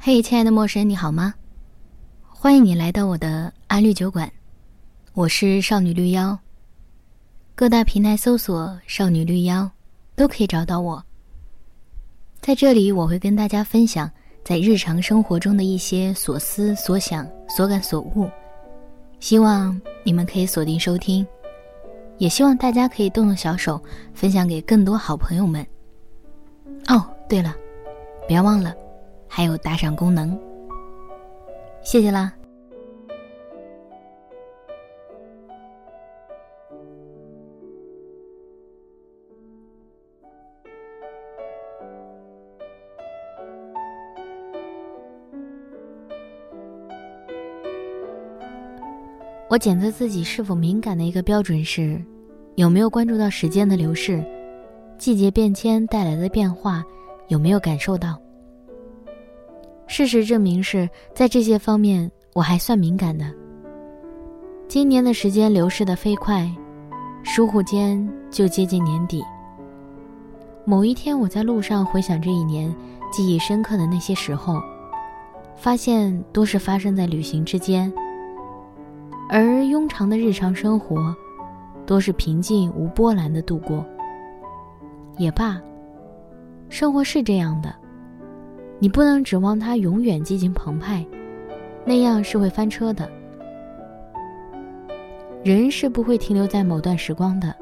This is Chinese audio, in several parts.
嘿，亲爱的陌生人，你好吗？欢迎你来到我的安绿酒馆，我是少女绿妖。各大平台搜索少女绿妖都可以找到我。在这里我会跟大家分享在日常生活中的一些所思所想所感所悟，希望你们可以锁定收听，也希望大家可以动动小手分享给更多好朋友们。哦，对了，别忘了还有打赏功能，谢谢啦。我检测自己是否敏感的一个标准是，有没有关注到时间的流逝，季节变迁带来的变化有没有感受到。事实证明是在这些方面我还算敏感的。今年的时间流逝得飞快，疏忽间就接近年底。某一天我在路上回想这一年记忆深刻的那些时候，发现都是发生在旅行之间，而庸常的日常生活多是平静无波澜的度过。也罢，生活是这样的，你不能指望它永远激情澎湃，那样是会翻车的。人是不会停留在某段时光的，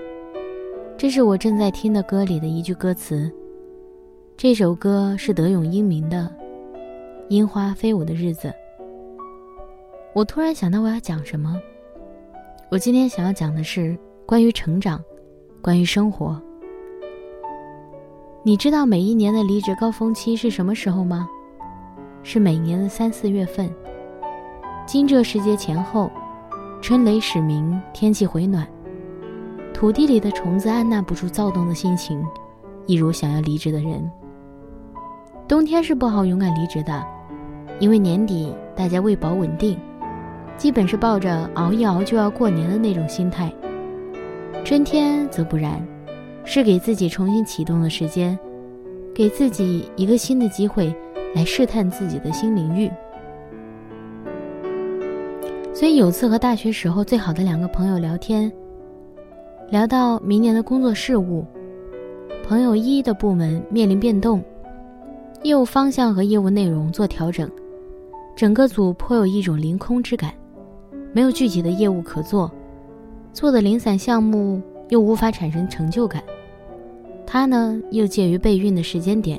这是我正在听的歌里的一句歌词。这首歌是德永英明的《樱花飞舞的日子》。我突然想到我要讲什么，我今天想要讲的是关于成长，关于生活。你知道每一年的离职高峰期是什么时候吗？是每年的3、4月份。惊蛰时节前后，春雷始鸣，天气回暖，土地里的虫子按捺不住躁动的心情，一如想要离职的人。冬天是不好勇敢离职的，因为年底大家为保稳定，基本是抱着熬一熬就要过年的那种心态。春天则不然，是给自己重新启动的时间，给自己一个新的机会来试探自己的新领域。所以有次和大学时候最好的两个朋友聊天，聊到明年的工作事务，朋友一的部门面临变动，业务方向和业务内容做调整，整个组颇有一种凌空之感，没有具体的业务可做，做的零散项目又无法产生成就感。他呢，又介于备孕的时间点，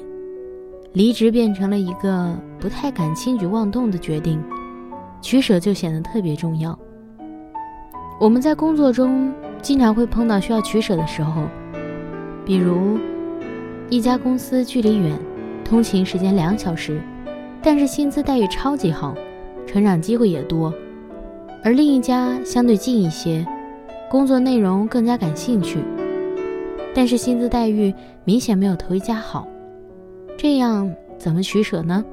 离职变成了一个不太敢轻举妄动的决定，取舍就显得特别重要。我们在工作中经常会碰到需要取舍的时候，比如一家公司距离远，通勤时间2小时，但是薪资待遇超级好，成长机会也多，而另一家相对近一些，工作内容更加感兴趣，但是薪资待遇明显没有头一家好。这样怎么取舍呢？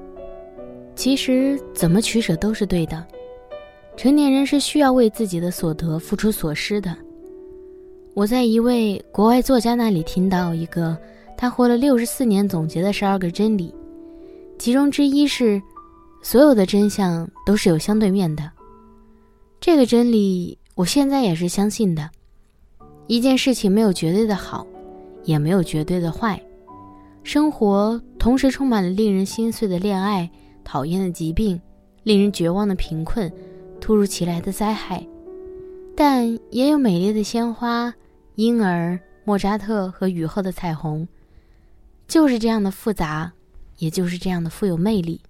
其实怎么取舍都是对的，成年人是需要为自己的所得付出所失的。我在一位国外作家那里听到一个他活了64年总结的12个真理，其中之一是所有的真相都是有相对面的。这个真理我现在也是相信的。一件事情没有绝对的好，也没有绝对的坏。生活同时充满了令人心碎的恋爱，讨厌的疾病，令人绝望的贫困，突如其来的灾害。但也有美丽的鲜花、婴儿、莫扎特和雨后的彩虹。就是这样的复杂，也就是这样的富有魅力。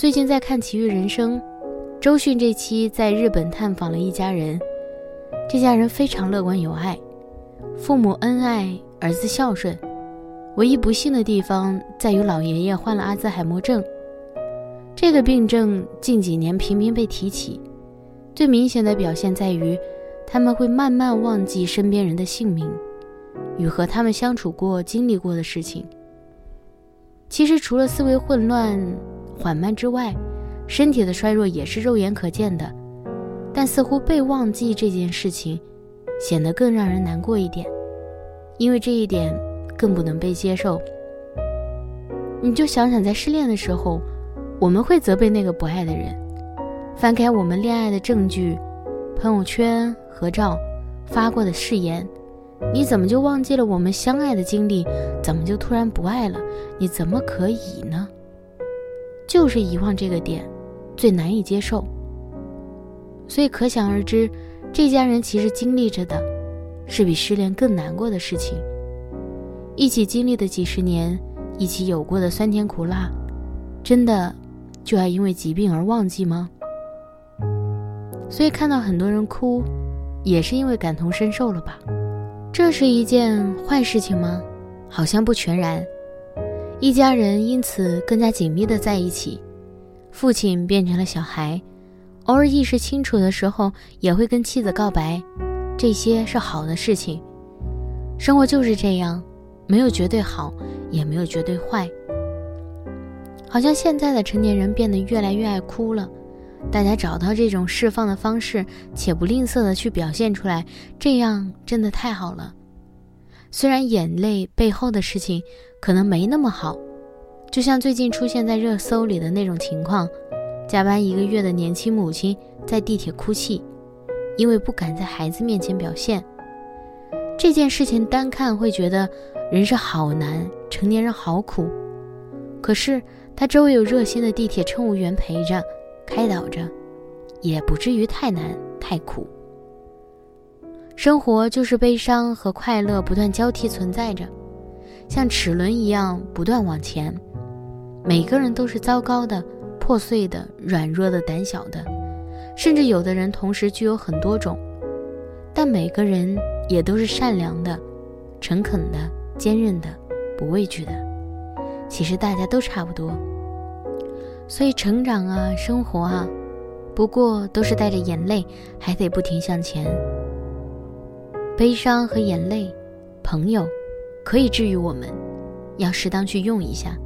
最近在看《奇遇人生》，周迅这期在日本探访了一家人，这家人非常乐观有爱，父母恩爱，儿子孝顺，唯一不幸的地方在于老爷爷患了阿兹海默症。这个病症近几年频频被提起，最明显的表现在于他们会慢慢忘记身边人的姓名与和他们相处过经历过的事情。其实除了思维混乱缓慢之外，身体的衰弱也是肉眼可见的，但似乎被忘记这件事情显得更让人难过一点，因为这一点更不能被接受。你就想想在失恋的时候，我们会责备那个不爱的人，翻开我们恋爱的证据、朋友圈、合照、发过的誓言，你怎么就忘记了我们相爱的经历？怎么就突然不爱了？你怎么可以呢？就是遗忘这个点，最难以接受。所以可想而知，这家人其实经历着的是比失恋更难过的事情。一起经历的几十年，一起有过的酸甜苦辣，真的就要因为疾病而忘记吗？所以看到很多人哭，也是因为感同身受了吧？这是一件坏事情吗？好像不全然。一家人因此更加紧密地在一起，父亲变成了小孩，偶尔意识清楚的时候也会跟妻子告白，这些是好的事情。生活就是这样，没有绝对好，也没有绝对坏。好像现在的成年人变得越来越爱哭了，大家找到这种释放的方式，且不吝啬的去表现出来，这样真的太好了。虽然眼泪背后的事情可能没那么好，就像最近出现在热搜里的那种情况，加班1个月的年轻母亲在地铁哭泣，因为不敢在孩子面前表现。这件事情单看会觉得人是好难，成年人好苦，可是他周围有热心的地铁乘务员陪着开导着，也不至于太难太苦。生活就是悲伤和快乐不断交替存在着，像齿轮一样不断往前。每个人都是糟糕的、破碎的、软弱的、胆小的，甚至有的人同时具有很多种，但每个人也都是善良的、诚恳的、坚韧的、不畏惧的。其实大家都差不多，所以成长啊，生活啊，不过都是带着眼泪，还得不停向前。悲伤和眼泪，朋友，可以治愈我们，要适当去用一下。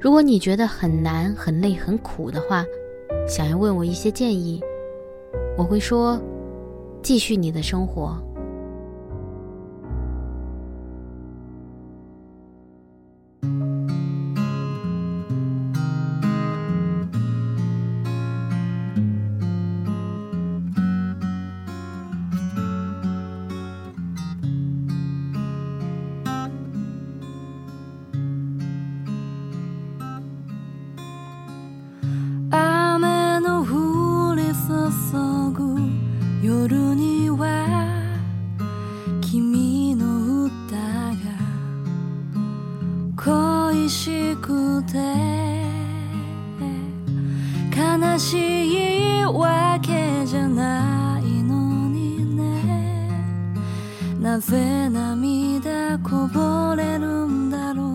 如果你觉得很难、很累、很苦的话，想要问我一些建议，我会说，继续你的生活。悲しいわけじゃないのにね、なぜ涙こぼれるんだろう。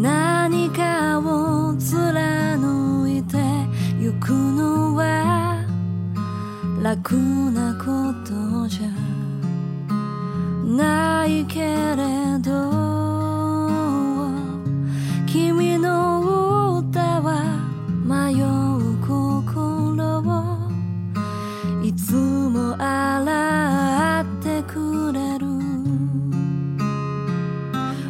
何かを貫いてゆくのは楽なことじゃないけれど、君の歌は迷う心をいつも洗ってくれる。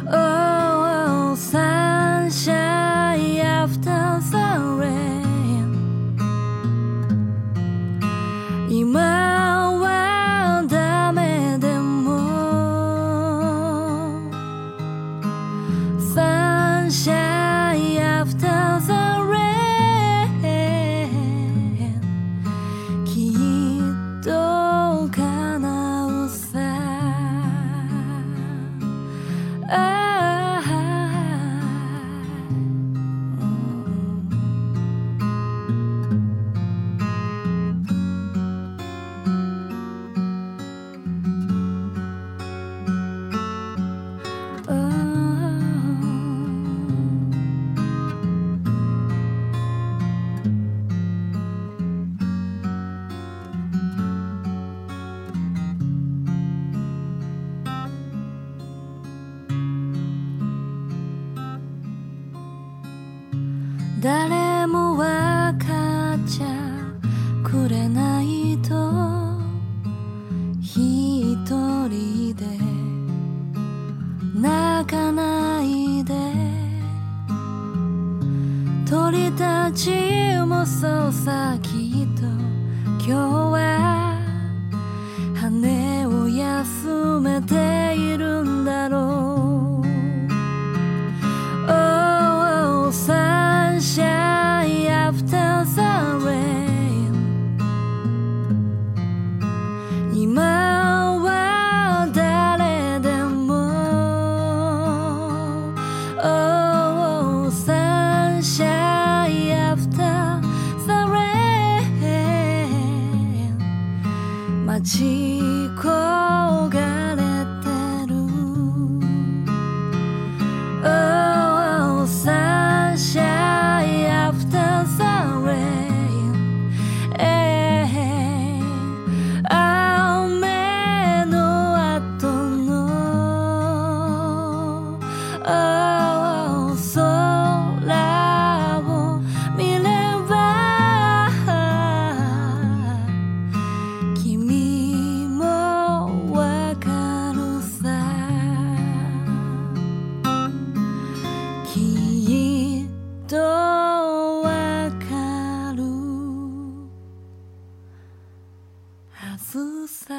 Oh, sunshine after the rain, 今はダメでも誰も分かっちゃくれないと一人で泣かないで鳥たちもそうさきっと今日は羽を休めているんだろうOh sunshine after the rain 今は誰でも Oh sunshine after the rain 待ち焦がれてる Oh sunshine after the rain、雨の後の、空を見れば君もわかるさきっとわかるはずさ